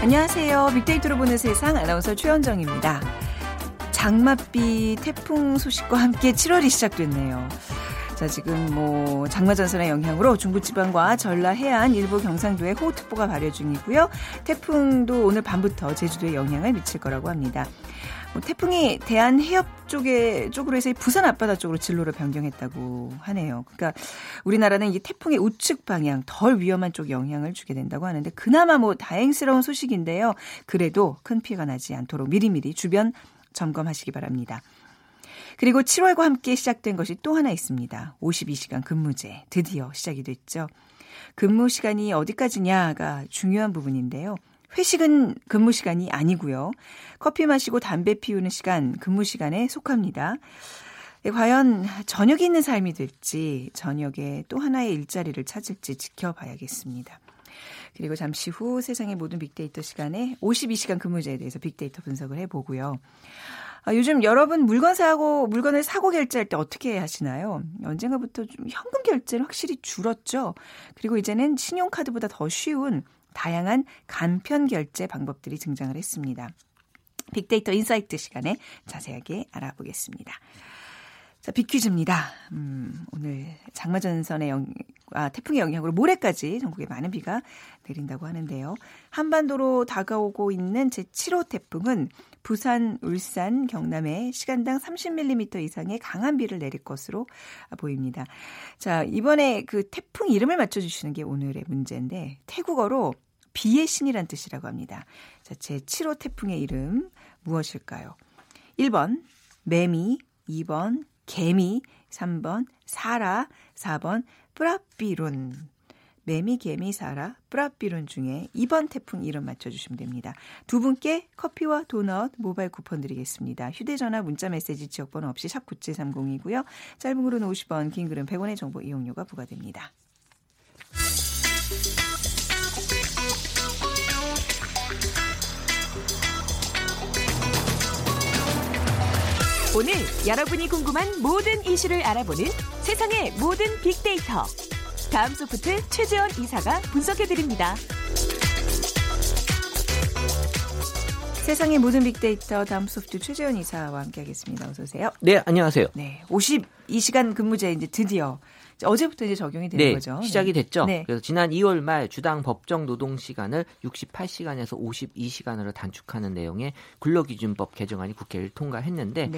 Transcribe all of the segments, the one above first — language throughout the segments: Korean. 안녕하세요. 빅데이터로 보는 세상 아나운서 최현정입니다. 장맛비 태풍 소식과 함께 7월이 시작됐네요. 자, 지금 뭐 장마전선의 영향으로 중부지방과 전라 해안, 일부 경상도에 호우특보가 발효 중이고요. 태풍도 오늘 밤부터 제주도에 영향을 미칠 거라고 합니다. 태풍이 대한해협 쪽으로 해서 부산 앞바다 쪽으로 진로를 변경했다고 하네요. 그러니까 우리나라는 이 태풍의 우측 방향, 덜 위험한 쪽에 영향을 주게 된다고 하는데 그나마 뭐 다행스러운 소식인데요. 그래도 큰 피해가 나지 않도록 미리미리 주변 점검하시기 바랍니다. 그리고 7월과 함께 시작된 것이 또 하나 있습니다. 52시간 근무제 드디어 시작이 됐죠. 근무 시간이 어디까지냐가 중요한 부분인데요. 회식은 근무 시간이 아니고요. 커피 마시고 담배 피우는 시간, 근무 시간에 속합니다. 과연 저녁이 있는 삶이 될지 저녁에 또 하나의 일자리를 찾을지 지켜봐야겠습니다. 그리고 잠시 후 세상의 모든 빅데이터 시간에 52시간 근무제에 대해서 빅데이터 분석을 해보고요. 요즘 여러분 물건을 사고 결제할 때 어떻게 하시나요? 언젠가부터 좀 현금 결제는 확실히 줄었죠. 그리고 이제는 신용카드보다 더 쉬운 다양한 간편 결제 방법들이 등장을 했습니다. 빅데이터 인사이트 시간에 자세하게 알아보겠습니다. 자, 빅퀴즈입니다. 오늘 장마전선의 태풍의 영향으로 모레까지 전국에 많은 비가 내린다고 하는데요. 한반도로 다가오고 있는 제7호 태풍은 부산, 울산, 경남에 시간당 30mm 이상의 강한 비를 내릴 것으로 보입니다. 자, 이번에 그 태풍 이름을 맞춰주시는 게 오늘의 문제인데 태국어로 비의 신이란 뜻이라고 합니다. 자, 제7호 태풍의 이름 무엇일까요? 1번 매미, 2번 개미, 3번 사라, 4번 쁘라삐룬. 매미, 개미, 사라, 쁘라삐룬 중에 2번 태풍 이름 맞춰주시면 됩니다. 두 분께 커피와 도넛, 모바일 쿠폰 드리겠습니다. 휴대전화, 문자메시지, 지역번호 없이 샵9730이고요. 짧은 글은 50원, 긴 글은 100원의 정보 이용료가 부과됩니다. 오늘 여러분이 궁금한 모든 이슈를 알아보는 세상의 모든 빅데이터. 다음소프트 최재원 이사가 분석해드립니다. 세상의 모든 빅데이터 다음소프트 최재원 이사와 함께하겠습니다. 어서 오세요. 네, 안녕하세요. 네, 52시간 근무제 이제 드디어 어제부터 이제 적용이 되는 거죠. 시작이 됐죠. 네. 그래서 지난 2월 말 주당 법정 노동 시간을 68시간에서 52시간으로 단축하는 내용의 근로기준법 개정안이 국회를 통과했는데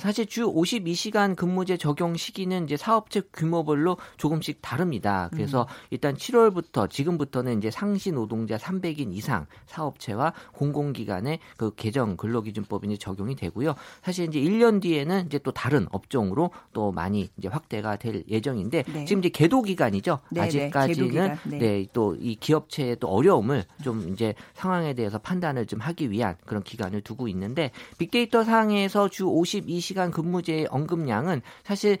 사실 주 52시간 근무제 적용 시기는 이제 사업체 규모별로 조금씩 다릅니다. 그래서 일단 7월부터 지금부터는 이제 상시 노동자 300인 이상 사업체와 공공기관의 그 개정 근로기준법이 이제 적용이 되고요. 사실 이제 1년 뒤에는 이제 또 다른 업종으로 또 많이 이제 확대가 될 예정인데 지금 이제 계도 기간이죠. 네네, 아직까지는 계도기간, 또 이 기업체의 또 어려움을 좀 이제 상황에 대해서 판단을 좀 하기 위한 그런 기간을 두고 있는데 빅데이터 상에서 주 52시간 근무제의 언급량은 사실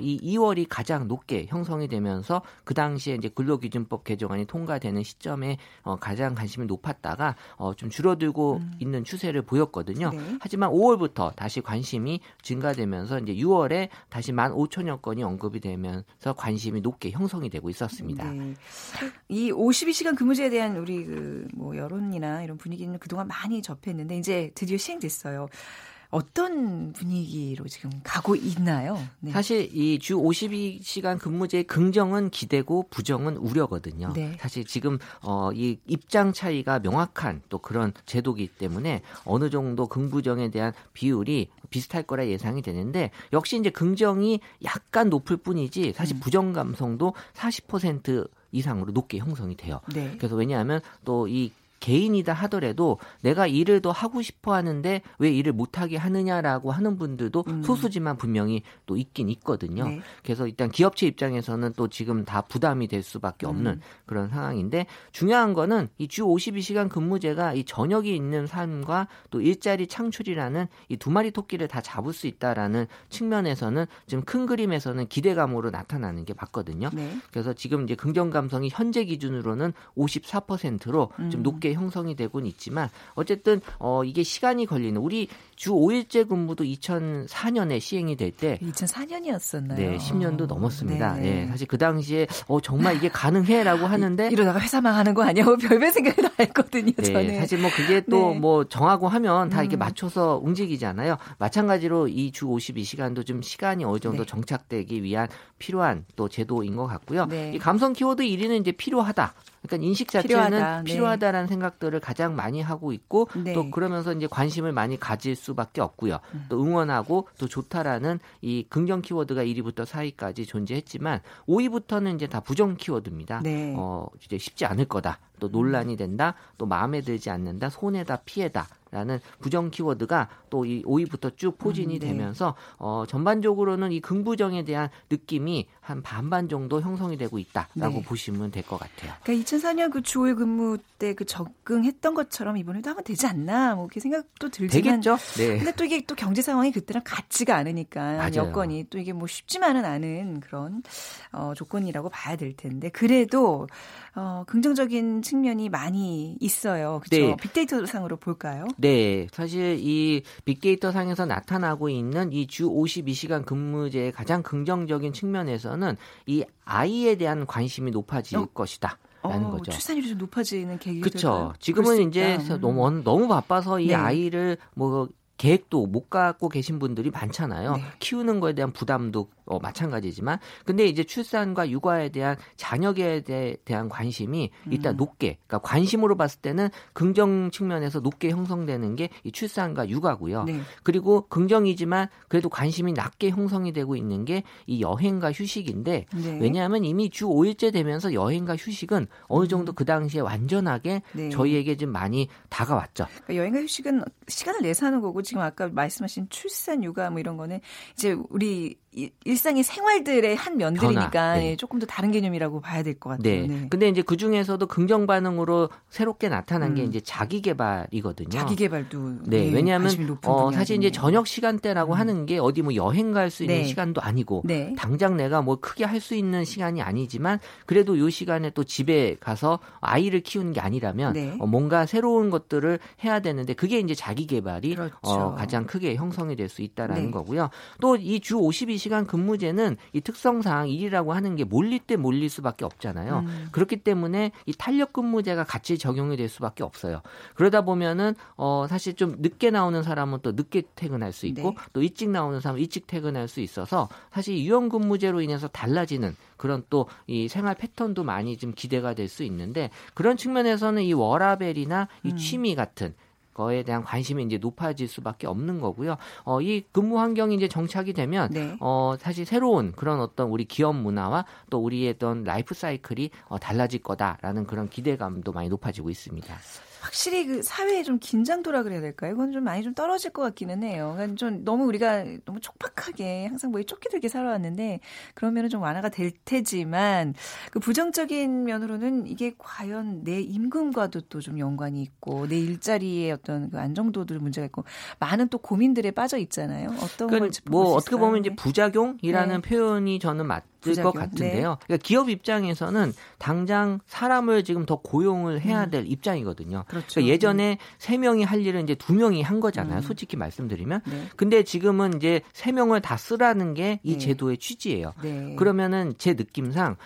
이 2월이 가장 높게 형성이 되면서 그 당시에 이제 근로기준법 개정안이 통과되는 시점에 가장 관심이 높았다가 좀 줄어들고 있는 추세를 보였거든요. 네. 하지만 5월부터 다시 관심이 증가되면서 이제 6월에 다시 15,000여 건이 언급이 되면 관심이 높게 형성이 되고 있었습니다. 네. 이 52시간 근무제에 대한 우리 뭐 여론이나 이런 분위기는 그동안 많이 접했는데 이제 드디어 시행됐어요. 어떤 분위기로 지금 가고 있나요? 네. 사실 이 주 52시간 근무제의 긍정은 기대고 부정은 우려거든요. 네. 사실 지금 이 입장 차이가 명확한 또 그런 제도이기 때문에 어느 정도 긍부정에 대한 비율이 비슷할 거라 예상이 되는데 역시 이제 긍정이 약간 높을 뿐이지 사실 부정 감성도 40% 이상으로 높게 형성이 돼요. 네. 그래서 왜냐하면 또 이 개인이다 하더라도 내가 일을 더 하고 싶어 하는데 왜 일을 못하게 하느냐라고 하는 분들도 소수지만 분명히 또 있긴 있거든요. 네. 그래서 일단 기업체 입장에서는 또 지금 다 부담이 될 수밖에 없는 그런 상황인데 중요한 거는 이 주 52시간 근무제가 이 저녁이 있는 삶과 또 일자리 창출이라는 이 두 마리 토끼를 다 잡을 수 있다라는 측면에서는 지금 큰 그림에서는 기대감으로 나타나는 게 맞거든요. 네. 그래서 지금 이제 긍정 감성이 현재 기준으로는 54%로 좀 높게 이렇게 형성이 되곤 있지만 어쨌든 이게 시간이 걸리는 우리 주 5일제 근무도 2004년에 시행이 될 때 2004년이었었나요? 네. 10년도 넘었습니다. 네, 사실 그 당시에 정말 이게 가능해라고 하는데 이러다가 회사 망하는 거 아니야? 별별 생각이 다 했거든요. 네, 저는. 사실 뭐 그게 또 뭐 정하고 하면 다 이렇게 맞춰서 움직이잖아요. 마찬가지로 이 주 52시간도 좀 시간이 어느 정도 정착되기 위한 필요한 또 제도인 것 같고요. 이 감성 키워드 1위는 이제 필요하다. 그러니까 인식 자체는 필요하다라는 생각들을 가장 많이 하고 있고 또 그러면서 이제 관심을 많이 가질 수밖에 없고요. 또 응원하고 또 좋다라는 이 긍정 키워드가 1위부터 4위까지 존재했지만 5위부터는 이제 다 부정 키워드입니다. 네. 이제 쉽지 않을 거다. 또 논란이 된다. 또 마음에 들지 않는다. 손해다. 피해다. 라는 부정 키워드가 또 이 5위부터 쭉 포진이 되면서 전반적으로는 이 긍부정에 대한 느낌이 한 반반 정도 형성이 되고 있다라고 보시면 될 것 같아요. 그러니까 2004년 그 주 5일 근무 때 그 적응했던 것처럼 이번에도 하면 되지 않나 뭐 이렇게 생각도 들지만 되겠죠. 네. 근데 또 이게 또 경제 상황이 그때랑 같지가 않으니까 맞아요. 여건이 또 이게 뭐 쉽지만은 않은 그런 조건이라고 봐야 될 텐데 그래도 긍정적인 측면이 많이 있어요. 그렇죠? 네. 빅데이터 상으로 볼까요? 네. 사실 이 빅데이터 상에서 나타나고 있는 이 주 52시간 근무제의 가장 긍정적인 측면에서는 이 아이에 대한 관심이 높아질 것이다. 라는 거죠. 출산율이 좀 높아지는 계기가 그렇죠. 지금은 이제 너무 바빠서 이 아이를 뭐 계획도 못 갖고 계신 분들이 많잖아요. 네. 키우는 거에 대한 부담도 마찬가지지만 근데 이제 출산과 육아에 대한 자녀에 대한 관심이 일단 높게 그러니까 관심으로 봤을 때는 긍정 측면에서 높게 형성되는 게 이 출산과 육아고요. 네. 그리고 긍정이지만 그래도 관심이 낮게 형성이 되고 있는 게 이 여행과 휴식인데 왜냐하면 이미 주 5일째 되면서 여행과 휴식은 어느 정도 그 당시에 완전하게 저희에게 좀 많이 다가왔죠. 그러니까 여행과 휴식은 시간을 내서 하는 거고 지금 아까 말씀하신 출산, 육아 뭐 이런 거는 이제 우리 일상의 생활들의 한 면들이니까 변화, 조금 더 다른 개념이라고 봐야 될 것 같아요. 네. 네. 근데 이제 그 중에서도 긍정 반응으로 새롭게 나타난 게 이제 자기 개발이거든요. 자기 개발도. 네. 왜냐하면 사실 이제 저녁 시간대라고 하는 게 어디 뭐 여행 갈 수 있는 시간도 아니고 당장 내가 뭐 크게 할 수 있는 시간이 아니지만 그래도 이 시간에 또 집에 가서 아이를 키우는 게 아니라면 뭔가 새로운 것들을 해야 되는데 그게 이제 자기 개발이 그렇죠. 가장 크게 형성이 될 수 있다라는 거고요. 또 이 주 52시간 근무제는 이 특성상 일이라고 하는 게 몰릴 때 몰릴 수밖에 없잖아요. 그렇기 때문에 이 탄력 근무제가 같이 적용이 될 수밖에 없어요. 그러다 보면은 사실 좀 늦게 나오는 사람은 또 늦게 퇴근할 수 있고 또 일찍 나오는 사람은 일찍 퇴근할 수 있어서 사실 유연 근무제로 인해서 달라지는 그런 또 이 생활 패턴도 많이 좀 기대가 될 수 있는데 그런 측면에서는 이 워라벨이나 이 취미 같은 거에 대한 관심이 이제 높아질 수밖에 없는 거고요. 이 근무 환경이 이제 정착이 되면 사실 새로운 그런 어떤 우리 기업 문화와 또 우리의 어떤 라이프 사이클이 달라질 거다라는 그런 기대감도 많이 높아지고 있습니다. 확실히 그 사회의 좀 긴장도라 그래야 될까요? 이건 좀 많이 좀 떨어질 것 같기는 해요. 그러니까 좀 너무 우리가 너무 촉박하게 항상 뭐에 쫓기들게 살아왔는데 그러면은 좀 완화가 될 테지만 그 부정적인 면으로는 이게 과연 내 임금과도 또 좀 연관이 있고 내 일자리의 어떤 그 안정도도 문제가 있고 많은 또 고민들에 빠져 있잖아요. 어떤 걸 뭐 어떻게 보면 이제 부작용이라는 표현이 저는 맞을 것 같은데요. 그러니까 기업 입장에서는 당장 사람을 지금 더 고용을 해야 될 입장이거든요. 그렇죠. 그러니까 예전에 3명이 할 일을 이제 2명이 한 거잖아요. 솔직히 말씀드리면. 근데 지금은 이제 3명을 다 쓰라는 게 이 제도의 취지예요. 그러면은 제 느낌상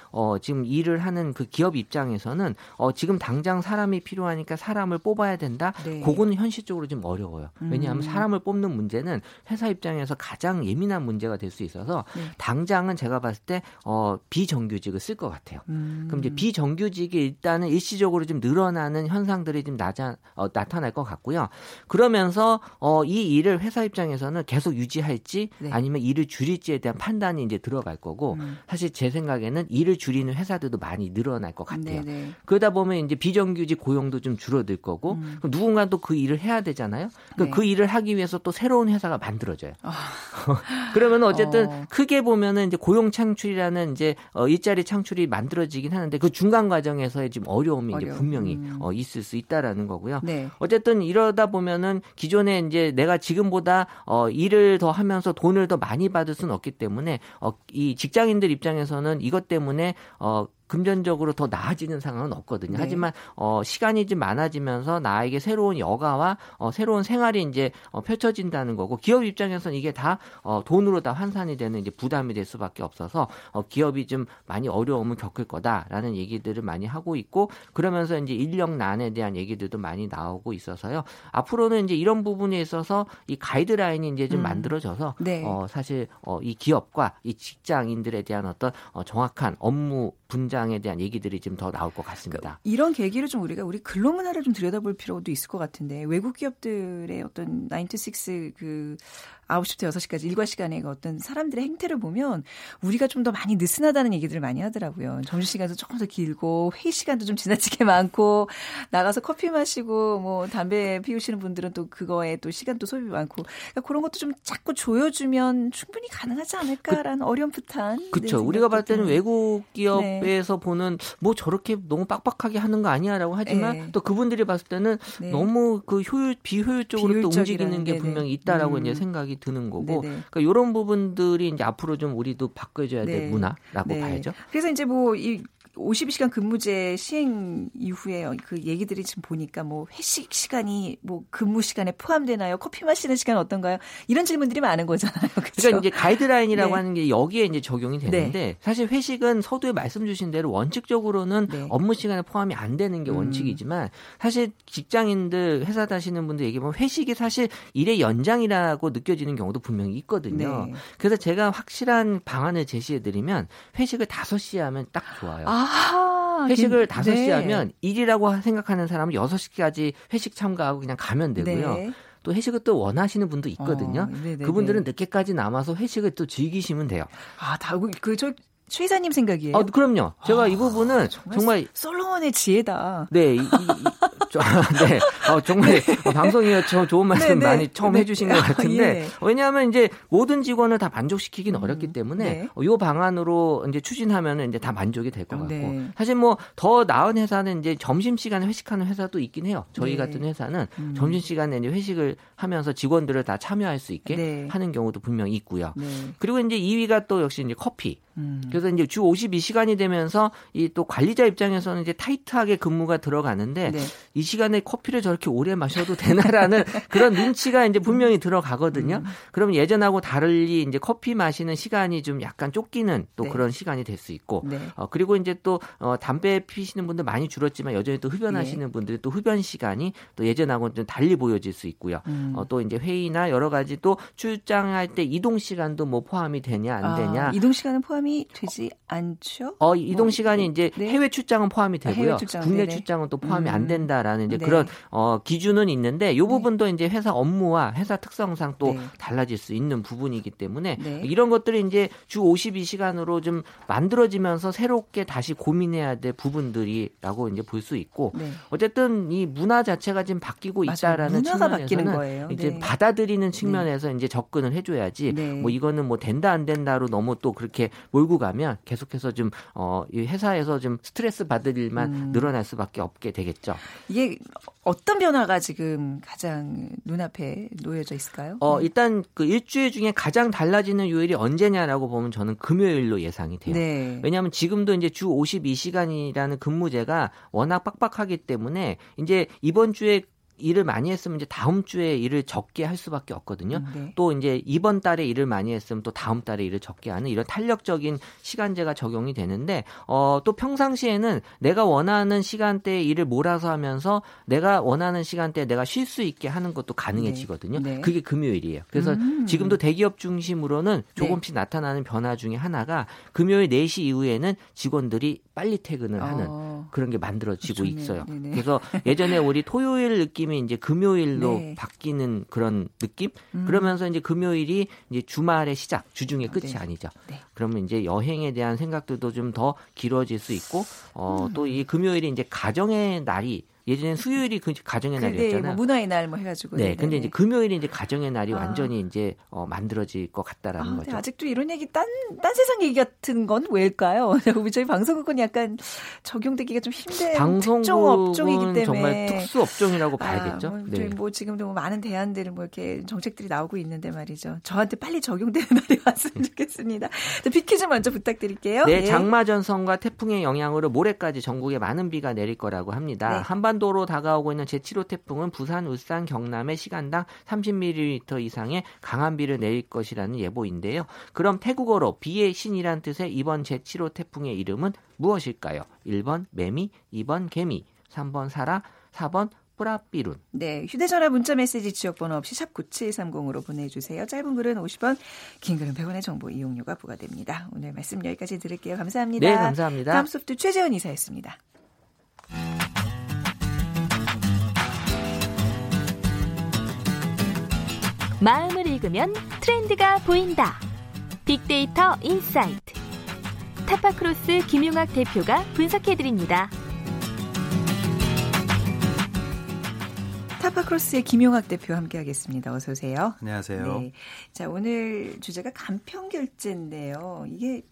지금 일을 하는 그 기업 입장에서는 지금 당장 사람이 필요하니까 사람을 뽑아야 된다. 그거는 현실적으로 좀 어려워요. 왜냐하면 사람을 뽑는 문제는 회사 입장에서 가장 예민한 문제가 될 수 있어서 당장은 제가 봤을 때 비정규직을 쓸 것 같아요. 그럼 이제 비정규직이 일단은 일시적으로 좀 늘어나는 현상들이 좀 나타날 것 같고요. 그러면서 이 일을 회사 입장에서는 계속 유지할지 아니면 일을 줄일지에 대한 판단이 이제 들어갈 거고 사실 제 생각에는 일을 줄이는 회사들도 많이 늘어날 것 같아요. 그러다 보면 이제 비정규직 고용도 좀 줄어들 거고 그럼 누군가 또 그 일을 해야 되잖아요. 그러니까 그 일을 하기 위해서 또 새로운 회사가 만들어져요. 그러면 어쨌든 크게 보면은 이제 고용 창출이라는 이제 일자리 창출이 만들어지긴 하는데 그 중간 과정에서의 지금 어려움이 이제 분명히 있을 수 있다라는 거고요. 어쨌든 이러다 보면은 기존에 이제 내가 지금보다 일을 더 하면서 돈을 더 많이 받을 수는 없기 때문에 이 직장인들 입장에서는 이것 때문에 금전적으로 더 나아지는 상황은 없거든요. 네. 하지만 시간이 좀 많아지면서 나에게 새로운 여가와 새로운 생활이 이제 펼쳐진다는 거고, 기업 입장에서는 이게 다 돈으로 다 환산이 되는 이제 부담이 될 수밖에 없어서 기업이 좀 많이 어려움을 겪을 거다라는 얘기들을 많이 하고 있고, 그러면서 이제 인력난에 대한 얘기들도 많이 나오고 있어서요. 앞으로는 이제 이런 부분에 있어서 이 가이드라인이 이제 좀 만들어져서 네. 사실 이 기업과 이 직장인들에 대한 어떤 정확한 업무 분장에 대한 얘기들이 지금 더 나올 것 같습니다. 그러니까 이런 계기를 좀 우리 근로 문화를 좀 들여다볼 필요도 있을 것 같은데, 외국 기업들의 어떤 9to 6 그 9시부터 6시까지 일과 시간의 어떤 사람들의 행태를 보면 우리가 좀 더 많이 느슨하다는 얘기들을 많이 하더라고요. 점심시간도 조금 더 길고 회의 시간도 좀 지나치게 많고, 나가서 커피 마시고 뭐 담배 피우시는 분들은 또 그거에 또 시간도 소비 많고, 그러니까 그런 것도 좀 자꾸 조여주면 충분히 가능하지 않을까라는 어렴풋한. 그렇죠. 우리가 봤을 때는 외국 기업에서 네. 보는 뭐 저렇게 너무 빡빡하게 하는 거 아니야라고 하지만 네. 또 그분들이 봤을 때는 네. 너무 그 비효율적으로 또 움직이는 게 네네. 분명히 있다라고 이제 생각이 드는 거고, 그러니까 이런 부분들이 이제 앞으로 좀 우리도 바꿔줘야 될 네. 문화라고 네. 봐야죠. 그래서 이제 뭐 이 52시간 근무제 시행 이후에 그 얘기들이 지금 보니까 뭐 회식 시간이 뭐 근무 시간에 포함되나요? 커피 마시는 시간 어떤가요? 이런 질문들이 많은 거잖아요. 그렇죠? 그러니까 이제 가이드라인이라고 네. 하는 게 여기에 이제 적용이 되는데 네. 사실 회식은 서두에 말씀 주신 대로 원칙적으로는 네. 업무 시간에 포함이 안 되는 게 원칙이지만, 사실 직장인들 회사 다니시는 분들 얘기 보면 회식이 사실 일의 연장이라고 느껴지는 경우도 분명히 있거든요. 네. 그래서 제가 확실한 방안을 제시해드리면 회식을 5시에 하면 딱 좋아요. 회식을 5시에 네. 하면 일이라고 생각하는 사람은 6시까지 회식 참가하고 그냥 가면 되고요. 네. 또 회식을 또 원하시는 분도 있거든요. 그분들은 늦게까지 남아서 회식을 또 즐기시면 돼요. 아, 다 그 저 최 이사님 생각이에요? 아, 그럼요. 제가 이 부분은 정말 솔로몬의 지혜다. 네. 네. 정말 네. 방송에 좋은 말씀 네, 많이 네. 처음 네. 해주신 것 같은데 예. 왜냐하면 이제 모든 직원을 다 만족시키기는 어렵기 때문에 네. 이 방안으로 이제 추진하면 이제 다 만족이 될 것 같고 네. 사실 뭐 더 나은 회사는 이제 점심 시간에 회식하는 회사도 있긴 해요. 저희 네. 같은 회사는 점심 시간에 이제 회식을 하면서 직원들을 다 참여할 수 있게 네. 하는 경우도 분명히 있고요. 네. 그리고 이제 2위가 또 역시 이제 커피. 그래서 이제 주 52시간이 되면서 이 또 관리자 입장에서는 이제 타이트하게 근무가 들어가는데 네. 이 시간에 커피를 저렇게 오래 마셔도 되나라는 그런 눈치가 이제 분명히 들어가거든요. 그럼 예전하고 다르게 이제 커피 마시는 시간이 좀 약간 쫓기는 또 네. 그런 시간이 될 수 있고 네. 그리고 이제 또 담배 피시는 분들 많이 줄었지만 여전히 또 흡연하시는 네. 분들이 또 흡연 시간이 또 예전하고 좀 달리 보여질 수 있고요. 또 이제 회의나 여러 가지 또 출장할 때 이동 시간도 뭐 포함이 되냐 안 되냐. 이동 시간은 포함이 되지 않죠? 이동 시간이 뭐, 이제 네. 해외 출장은 포함이 되고요. 해외 출장, 국내 네네. 출장은 또 포함이 안 된다라는. 이제 네. 그런 기준은 있는데 이 부분도 네. 이제 회사 업무와 회사 특성상 또 네. 달라질 수 있는 부분이기 때문에 네. 이런 것들이 이제 주 52시간으로 좀 만들어지면서 새롭게 다시 고민해야 될 부분들이라고 이제 볼 수 있고 네. 어쨌든 이 문화 자체가 지금 바뀌고 있다라는 측면에서는 이제 네. 받아들이는 측면에서 네. 이제 접근을 해줘야지 네. 뭐 이거는 뭐 된다 안 된다로 너무 또 그렇게 몰고 가면 계속해서 좀 이 회사에서 좀 스트레스 받을 일만 늘어날 수밖에 없게 되겠죠. 이게 어떤 변화가 지금 가장 눈앞에 놓여져 있을까요? 일단 그 일주일 중에 가장 달라지는 요일이 언제냐라고 보면 저는 금요일로 예상이 돼요. 네. 왜냐하면 지금도 이제 주 52시간이라는 근무제가 워낙 빡빡하기 때문에 이제 이번 주에 일을 많이 했으면 이제 다음 주에 일을 적게 할 수밖에 없거든요. 네. 또 이제 이번 달에 일을 많이 했으면 또 다음 달에 일을 적게 하는 이런 탄력적인 시간제가 적용이 되는데 또 평상시에는 내가 원하는 시간대에 일을 몰아서 하면서 내가 원하는 시간대에 내가 쉴 수 있게 하는 것도 가능해지거든요. 네. 네. 그게 금요일이에요. 그래서 지금도 대기업 중심으로는 조금씩 네. 나타나는 변화 중에 하나가 금요일 4시 이후에는 직원들이 빨리 퇴근을 하는 그런 게 만들어지고 좋네요. 있어요. 네네. 그래서 예전에 우리 토요일 느낌이 이제 금요일로 네. 바뀌는 그런 느낌? 그러면서 이제 금요일이 이제 주말의 시작, 주중의 끝이 네. 아니죠. 네. 그러면 이제 여행에 대한 생각들도 좀 더 길어질 수 있고 또 이 금요일이 이제 가정의 날이 예전엔 수요일이 가정의 날이었잖아요. 뭐 문화의 날 뭐 해가지고. 네, 근데 이제 금요일이 이제 가정의 날이 완전히 이제 만들어질 것 같다라는 거죠. 아직도 이런 얘기 딴 세상 얘기 같은 건 왜일까요? 저희 방송국은 약간 적용되기가 좀 힘든 특정 업종이기 때문에 정말 특수 업종이라고 봐야겠죠. 뭐 지금도 뭐 많은 대안들 뭐 이렇게 정책들이 나오고 있는데 말이죠. 저한테 빨리 적용되는 날이 왔으면 좋겠습니다. 빅퀴즈 먼저 부탁드릴게요. 네, 장마전선과 태풍의 영향으로 모레까지 전국에 많은 비가 내릴 거라고 합니다. 네. 한반도로 다가오고 있는 제7호 태풍은 부산, 울산, 경남에 시간당 30mm 이상의 강한 비를 내릴 것이라는 예보인데요. 그럼 태국어로 비의 신이란 뜻의 이번 제7호 태풍의 이름은 무엇일까요? 1번 매미, 2번 개미, 3번 사라, 4번 쁘라삐룬. 네, 휴대전화 문자메시지 지역번호 없이 샵9730으로 보내주세요. 짧은 글은 50원, 긴 글은 100원의 정보 이용료가 부과됩니다. 오늘 말씀 여기까지 드릴게요. 감사합니다. 네, 감사합니다. 다음소프트 최재원 이사였습니다. 마음을 읽으면 트렌드가 보인다. 빅데이터 인사이트. 타파크로스 김용학 대표가 분석해드립니다. 타파크로스의 김용학 대표와 함께하겠습니다. 어서 오세요. 안녕하세요. 네. 자, 오늘 주제가 간편결제인데요. 이게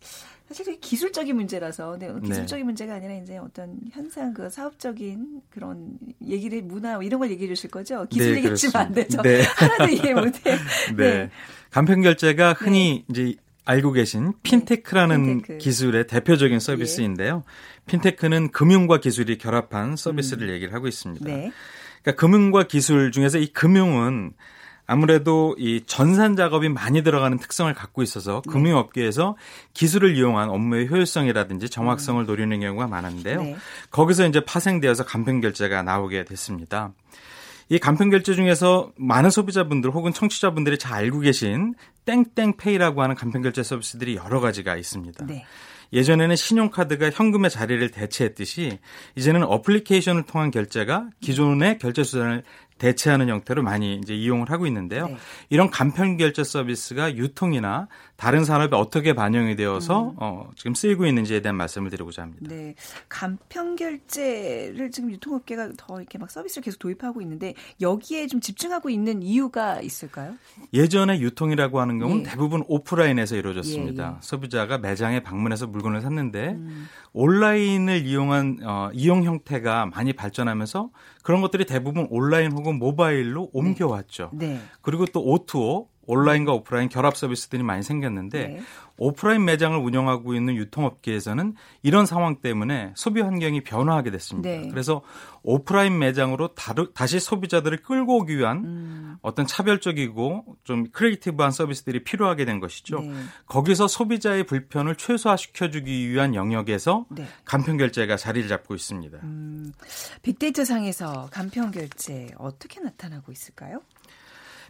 사실 되게 기술적인 문제라서, 근데 기술적인 문제가 아니라 이제 어떤 현상, 그 사업적인 그런 얘기를, 문화 이런 걸 얘기해 주실 거죠? 기술 얘기 치면 안 되죠? 네. 하나도 이해 못해. 네. 네. 간편결제가 흔히 이제 알고 계신 핀테크라는 핀테크. 기술의 대표적인 서비스인데요. 핀테크는 금융과 기술이 결합한 서비스를 얘기를 하고 있습니다. 네. 그러니까 금융과 기술 중에서 이 금융은 아무래도 이 전산 작업이 많이 들어가는 특성을 갖고 있어서 금융업계에서 기술을 이용한 업무의 효율성이라든지 정확성을 노리는 경우가 많은데요. 네. 거기서 이제 파생되어서 간편결제가 나오게 됐습니다. 이 간편결제 중에서 많은 소비자분들 혹은 청취자분들이 잘 알고 계신 땡땡페이라고 하는 간편결제 서비스들이 여러 가지가 있습니다. 네. 예전에는 신용카드가 현금의 자리를 대체했듯이 이제는 어플리케이션을 통한 결제가 기존의 결제 수단을 대체하는 형태로 많이 이제 이용을 하고 있는데요. 네. 이런 간편결제 서비스가 유통이나 다른 산업에 어떻게 반영이 되어서 지금 쓰이고 있는지에 대한 말씀을 드리고자 합니다. 네, 간편결제를 지금 유통업계가 더 이렇게 막 서비스를 계속 도입하고 있는데 여기에 좀 집중하고 있는 이유가 있을까요? 예전에 유통이라고 하는 경우는 대부분 오프라인에서 이루어졌습니다. 소비자가 매장에 방문해서 물건을 샀는데 온라인을 이용한 이용 형태가 많이 발전하면서 그런 것들이 대부분 온라인 혹은 모바일로 옮겨왔죠. 네. 그리고 또 O2O, 온라인과 오프라인 결합 서비스들이 많이 생겼는데 오프라인 매장을 운영하고 있는 유통업계에서는 이런 상황 때문에 소비 환경이 변화하게 됐습니다. 네. 그래서 오프라인 매장으로 다시 소비자들을 끌고 오기 위한 어떤 차별적이고 좀 크리에이티브한 서비스들이 필요하게 된 것이죠. 네. 거기서 소비자의 불편을 최소화시켜주기 위한 영역에서 간편결제가 자리를 잡고 있습니다. 빅데이터 상에서 간편결제 어떻게 나타나고 있을까요?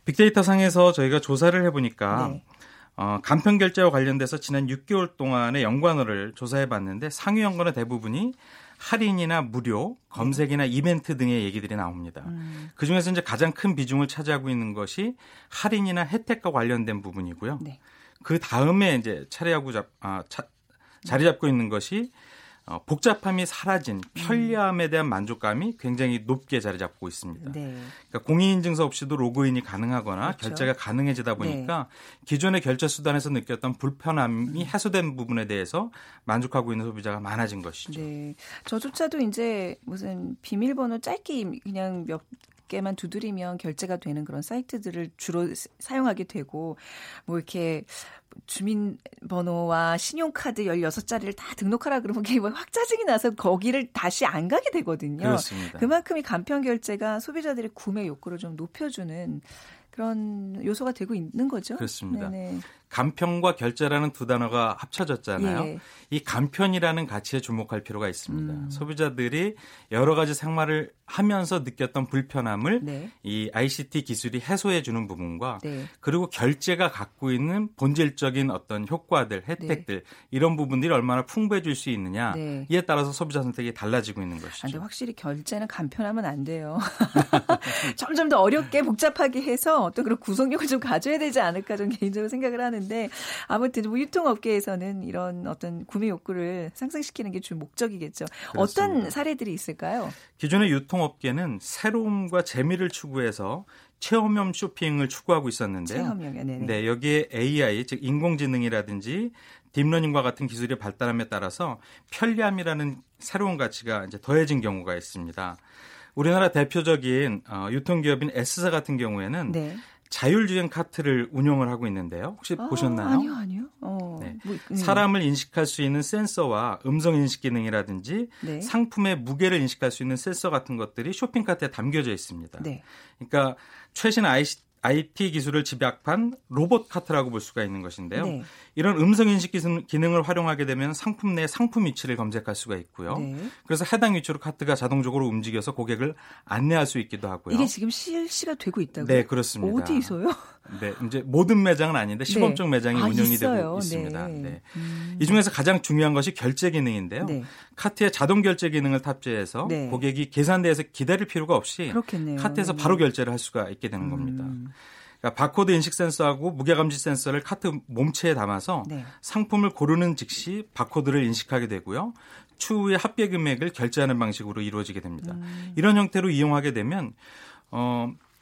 빅데이터 상에서 저희가 조사를 해보니까 간편결제와 관련돼서 지난 6개월 동안의 연관어를 조사해봤는데 상위 연관어 대부분이 할인이나 무료, 검색이나 이벤트 등의 얘기들이 나옵니다. 그중에서 이제 가장 큰 비중을 차지하고 있는 것이 할인이나 혜택과 관련된 부분이고요. 네. 그 다음에 이제 자리 잡고 있는 것이 복잡함이 사라진 편리함에 대한 만족감이 굉장히 높게 자리 잡고 있습니다. 네. 그러니까 공인인증서 없이도 로그인이 가능하거나 결제가 가능해지다 보니까 기존의 결제 수단에서 느꼈던 불편함이 해소된 부분에 대해서 만족하고 있는 소비자가 많아진 것이죠. 네. 저조차도 이제 무슨 비밀번호 짧게 그냥 몇 개만 두드리면 결제가 되는 그런 사이트들을 주로 사용하게 되고 뭐 이렇게 주민번호와 신용카드 16자리를 다 등록하라 그러면 그게 확 짜증이 나서 거기를 다시 안 가게 되거든요. 그렇습니다. 그만큼 이 간편결제가 소비자들의 구매 욕구를 좀 높여주는 그런 요소가 되고 있는 거죠. 그렇습니다. 네네. 간편과 결제라는 두 단어가 합쳐졌잖아요. 이 간편이라는 가치에 주목할 필요가 있습니다. 소비자들이 여러 가지 생활을 하면서 느꼈던 불편함을 이 ICT 기술이 해소해 주는 부분과 그리고 결제가 갖고 있는 본질적인 어떤 효과들, 혜택들 이런 부분들이 얼마나 풍부해 줄 수 있느냐에 따라서 소비자 선택이 달라지고 있는 것이죠. 근데 확실히 결제는 간편하면 안 돼요. 점점 더 어렵게 복잡하게 해서 또 그런 구성력을 좀 가져야 되지 않을까 좀 개인적으로 생각을 하는데 그런데 아무튼 뭐 유통업계에서는 이런 어떤 구매 욕구를 상승시키는 게 주 목적이겠죠. 그렇습니다. 어떤 사례들이 있을까요? 기존의 유통업계는 새로움과 재미를 추구해서 체험형 쇼핑을 추구하고 있었는데요. 체험형이요. 네네. 네, 여기에 AI, 즉 인공지능이라든지 딥러닝과 같은 기술이 발달함에 따라서 편리함이라는 새로운 가치가 이제 더해진 경우가 있습니다. 우리나라 대표적인 유통기업인 S사 같은 경우에는 네. 자율주행 카트를 운영을 하고 있는데요. 혹시 보셨나요? 아니요. 네. 사람을 인식할 수 있는 센서와 음성 인식 기능이라든지 네. 상품의 무게를 인식할 수 있는 센서 같은 것들이 쇼핑카트에 담겨져 있습니다. 네. 그러니까 최신 IT 기술을 집약한 로봇 카트라고 볼 수가 있는 것인데요. 네. 이런 음성 인식 기능을 활용하게 되면 상품 내 상품 위치를 검색할 수가 있고요. 네. 그래서 해당 위치로 카트가 자동적으로 움직여서 고객을 안내할 수 있기도 하고요. 이게 지금 실시가 되고 있다고요? 네, 그렇습니다. 어디서요? 네, 이제 모든 매장은 아닌데 시범적 네. 매장이 운영이 되고 있습니다. 네. 네. 이 중에서 가장 중요한 것이 결제 기능인데요. 네. 카트에 자동 결제 기능을 탑재해서 네. 고객이 계산대에서 기다릴 필요가 없이 그렇겠네요. 카트에서 바로 결제를 할 수가 있게 되는 겁니다. 그러니까 바코드 인식 센서하고 무게감지 센서를 카트 몸체에 담아서 네. 상품을 고르는 즉시 바코드를 인식하게 되고요. 추후에 합계 금액을 결제하는 방식으로 이루어지게 됩니다. 이런 형태로 이용하게 되면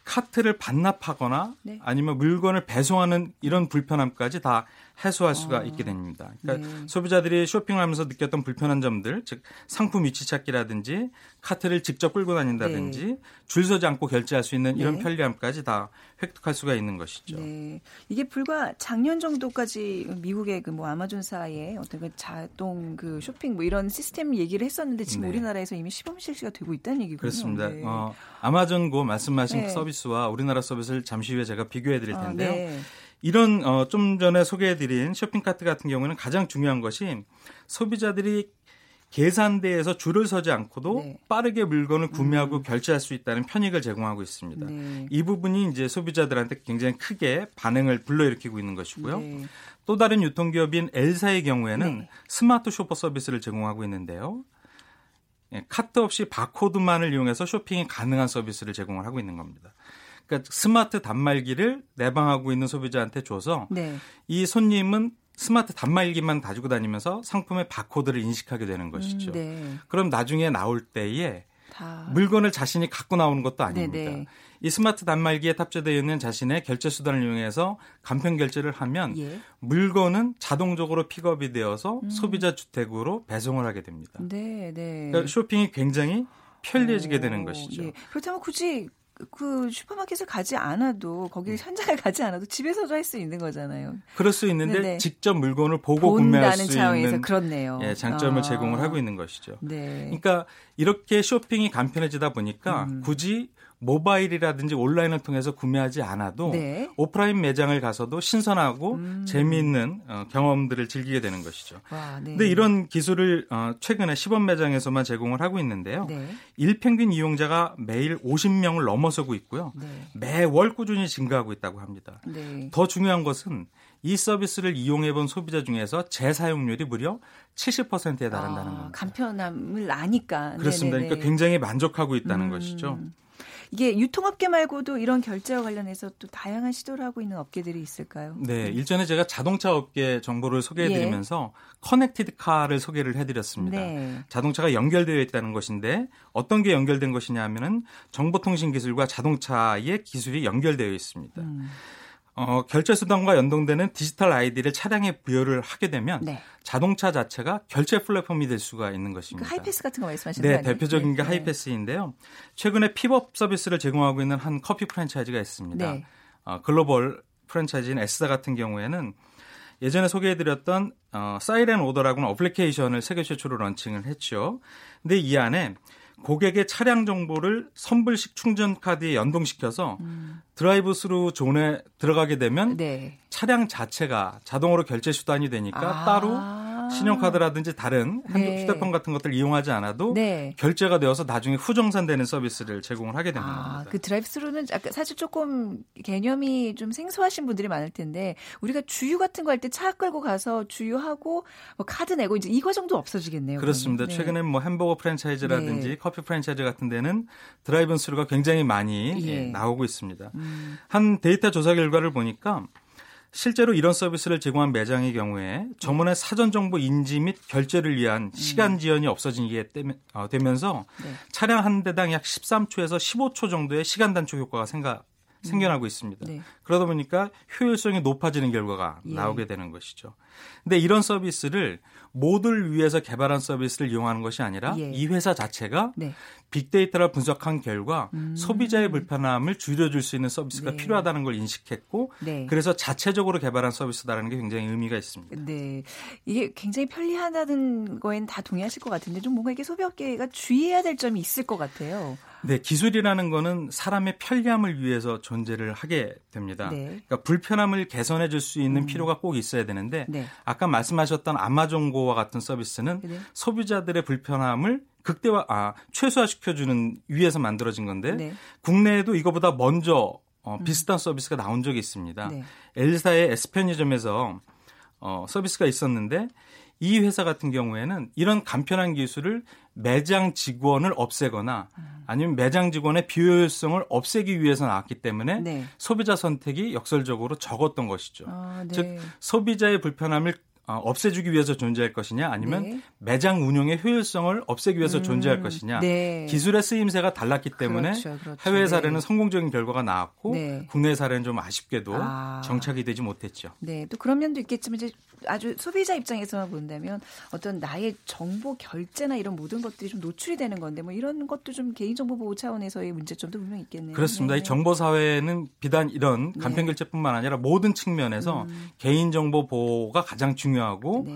카트를 반납하거나 네. 아니면 물건을 배송하는 이런 불편함까지 다 해소할 수가 있게 됩니다. 그러니까 네. 소비자들이 쇼핑을 하면서 느꼈던 불편한 점들, 즉 상품 위치 찾기라든지 카트를 직접 끌고 다닌다든지 네. 줄 서지 않고 결제할 수 있는 이런 네. 편리함까지 다 획득할 수가 있는 것이죠. 네. 이게 불과 작년 정도까지 미국의 그 뭐 아마존사의 어떤 그 자동 그 쇼핑 뭐 이런 시스템 얘기를 했었는데 지금 네. 우리나라에서 이미 시범 실시가 되고 있다는 얘기군요. 그렇습니다. 네. 아마존고 말씀하신 네. 서비스와 우리나라 서비스를 잠시 후에 제가 비교해드릴 텐데요. 네. 이런 좀 전에 소개해드린 쇼핑카트 같은 경우에는 가장 중요한 것이 소비자들이 계산대에서 줄을 서지 않고도 네. 빠르게 물건을 구매하고 결제할 수 있다는 편익을 제공하고 있습니다. 네. 이 부분이 이제 소비자들한테 굉장히 크게 반응을 불러일으키고 있는 것이고요. 네. 또 다른 유통기업인 엘사의 경우에는 네. 스마트 쇼퍼 서비스를 제공하고 있는데요. 카트 없이 바코드만을 이용해서 쇼핑이 가능한 서비스를 제공을 하고 있는 겁니다. 그러니까 스마트 단말기를 내방하고 있는 소비자한테 줘서 네. 이 손님은 스마트 단말기만 가지고 다니면서 상품의 바코드를 인식하게 되는 것이죠. 네. 그럼 나중에 나올 때에 물건을 자신이 갖고 나오는 것도 아닙니다. 네네. 이 스마트 단말기에 탑재되어 있는 자신의 결제 수단을 이용해서 간편 결제를 하면 예. 물건은 자동적으로 픽업이 되어서 소비자 주택으로 배송을 하게 됩니다. 네, 네. 그러니까 쇼핑이 굉장히 편리해지게 되는 것이죠. 예. 그렇다면 굳이 그 슈퍼마켓을 가지 않아도 거기 현장에 가지 않아도 집에서도 할 수 있는 거잖아요. 그럴 수 있는데 네네. 직접 물건을 보고 구매할 수 있는 그렇네요. 예, 장점을 제공을 하고 있는 것이죠. 네. 그러니까 이렇게 쇼핑이 간편해지다 보니까 굳이 모바일이라든지 온라인을 통해서 구매하지 않아도 네. 오프라인 매장을 가서도 신선하고 재미있는 경험들을 즐기게 되는 것이죠. 그런데 네. 이런 기술을 최근에 시범 매장에서만 제공을 하고 있는데요. 네. 일평균 이용자가 매일 50명을 넘어서고 있고요. 네. 매월 꾸준히 증가하고 있다고 합니다. 네. 더 중요한 것은 이 서비스를 이용해본 소비자 중에서 재사용률이 무려 70%에 달한다는 겁니다. 간편함을 아니까. 그렇습니다. 네네네. 그러니까 굉장히 만족하고 있다는 것이죠. 이게 유통업계 말고도 이런 결제와 관련해서 또 다양한 시도를 하고 있는 업계들이 있을까요? 네, 일전에 제가 자동차 업계 정보를 소개해드리면서 예. 커넥티드카를 소개를 해드렸습니다. 네. 자동차가 연결되어 있다는 것인데 어떤 게 연결된 것이냐 하면은 정보통신기술과 자동차의 기술이 연결되어 있습니다. 결제 수단과 연동되는 디지털 아이디를 차량에 부여를 하게 되면 네. 자동차 자체가 결제 플랫폼이 될 수가 있는 것입니다. 그 하이패스 같은 거 말씀하시는 거 아니에요? 네, 대표적인 게 하이패스인데요. 최근에 픽업 서비스를 제공하고 있는 한 커피 프랜차이즈가 있습니다. 네. 글로벌 프랜차이즈인 S사 같은 경우에는 예전에 소개해드렸던 사이렌 오더라고는 어플리케이션을 세계 최초로 런칭을 했죠. 근데 이 안에 고객의 차량 정보를 선불식 충전 카드에 연동시켜서 드라이브스루 존에 들어가게 되면 네. 차량 자체가 자동으로 결제 수단이 되니까 따로 신용카드라든지 다른 네. 휴대폰 같은 것들을 이용하지 않아도 네. 결제가 되어서 나중에 후정산되는 서비스를 제공을 하게 되는 겁니다. 그 드라이브스루는 사실 조금 개념이 좀 생소하신 분들이 많을 텐데 우리가 주유 같은 거 할 때 차 끌고 가서 주유하고 뭐 카드 내고 이제 이 과정도 없어지겠네요. 그렇습니다. 네. 최근에 뭐 햄버거 프랜차이즈라든지 네. 커피 프랜차이즈 같은 데는 드라이브스루가 굉장히 많이 예. 나오고 있습니다. 한 데이터 조사 결과를 보니까 실제로 이런 서비스를 제공한 매장의 경우에 점원의 사전 정보 인지 및 결제를 위한 시간 지연이 없어지게 되면서 차량 한 대당 약 13초에서 15초 정도의 시간 단축 효과가 생겨나고 있습니다. 네. 그러다 보니까 효율성이 높아지는 결과가 나오게 되는 것이죠. 그런데 이런 서비스를 모두를 위해서 개발한 서비스를 이용하는 것이 아니라 이 회사 자체가 빅데이터를 분석한 결과 소비자의 불편함을 줄여줄 수 있는 서비스가 필요하다는 걸 인식했고 그래서 자체적으로 개발한 서비스다라는 게 굉장히 의미가 있습니다. 네, 이게 굉장히 편리하다는 거엔 다 동의하실 것 같은데 좀 뭔가 이게 소비업계가 주의해야 될 점이 있을 것 같아요. 네, 기술이라는 거는 사람의 편리함을 위해서 존재를 하게 됩니다. 네. 그러니까 불편함을 개선해 줄 수 있는 필요가 꼭 있어야 되는데 아까 말씀하셨던 아마존고와 같은 서비스는 소비자들의 불편함을 최소화시켜주는 위해서 만들어진 건데 국내에도 이거보다 먼저 비슷한 서비스가 나온 적이 있습니다. 엘사의 S편의점에서 서비스가 있었는데 이 회사 같은 경우에는 이런 간편한 기술을 매장 직원을 없애거나 아니면 매장 직원의 비효율성을 없애기 위해서 나왔기 때문에 소비자 선택이 역설적으로 적었던 것이죠. 즉 소비자의 불편함을 없애주기 위해서 존재할 것이냐 아니면 매장 운영의 효율성을 없애기 위해서 존재할 것이냐 기술의 쓰임새가 달랐기 때문에 해외 사례는 성공적인 결과가 나왔고 국내 사례는 좀 아쉽게도 정착이 되지 못했죠. 네, 또 그런 면도 있겠지만 이제 아주 소비자 입장에서만 본다면 어떤 나의 정보 결제나 이런 모든 것들이 좀 노출이 되는 건데 뭐 이런 것도 좀 개인정보 보호 차원에서의 문제점도 분명 있겠네요. 그렇습니다. 이 정보 사회는 비단 이런 간편 결제뿐만 아니라 모든 측면에서 개인정보 보호가 가장 중요하고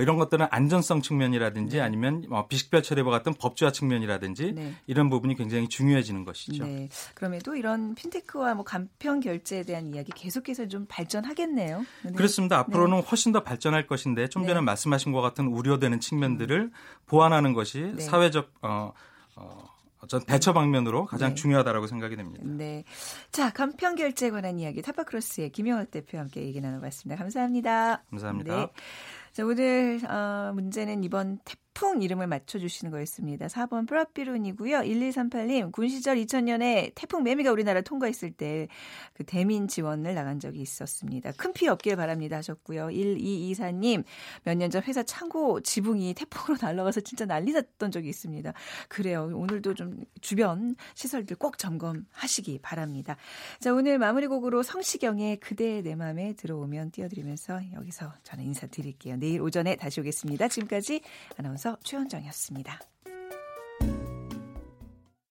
이런 것들은 안전성 측면이라든지 아니면 비식별 처리와 같은 법제화 측면이라든지 이런 부분이 굉장히 중요해지는 것이죠. 네. 그럼에도 이런 핀테크와 뭐 간편 결제에 대한 이야기 계속해서 좀 발전하겠네요. 그렇습니다. 앞으로는 훨씬 더 발전할 것인데 좀 전에 말씀하신 것과 같은 우려되는 측면들을 보완하는 것이 사회적 대처 방면으로 가장 중요하다라고 생각이 됩니다. 네, 자 간편 결제에 관한 이야기 타파크로스의 김용학 대표와 함께 얘기 나눠봤습니다. 감사합니다. 감사합니다. 네. 자 오늘 문제는 이번 태풍 이름을 맞춰주시는 거였습니다. 4번 쁘라삐룬이고요. 1138님 군 시절 2000년에 태풍 매미가 우리나라 통과했을 때 그 대민 지원을 나간 적이 있었습니다. 큰 피해 없길 바랍니다 하셨고요. 1224님 몇 년 전 회사 창고 지붕이 태풍으로 날아가서 진짜 난리 났던 적이 있습니다. 그래요. 오늘도 좀 주변 시설들 꼭 점검하시기 바랍니다. 자 오늘 마무리 곡으로 성시경의 그대 내 맘에 들어오면 띄워드리면서 여기서 저는 인사드릴게요. 내일 오전에 다시 오겠습니다. 지금까지 아나운서 최현정이었습니다.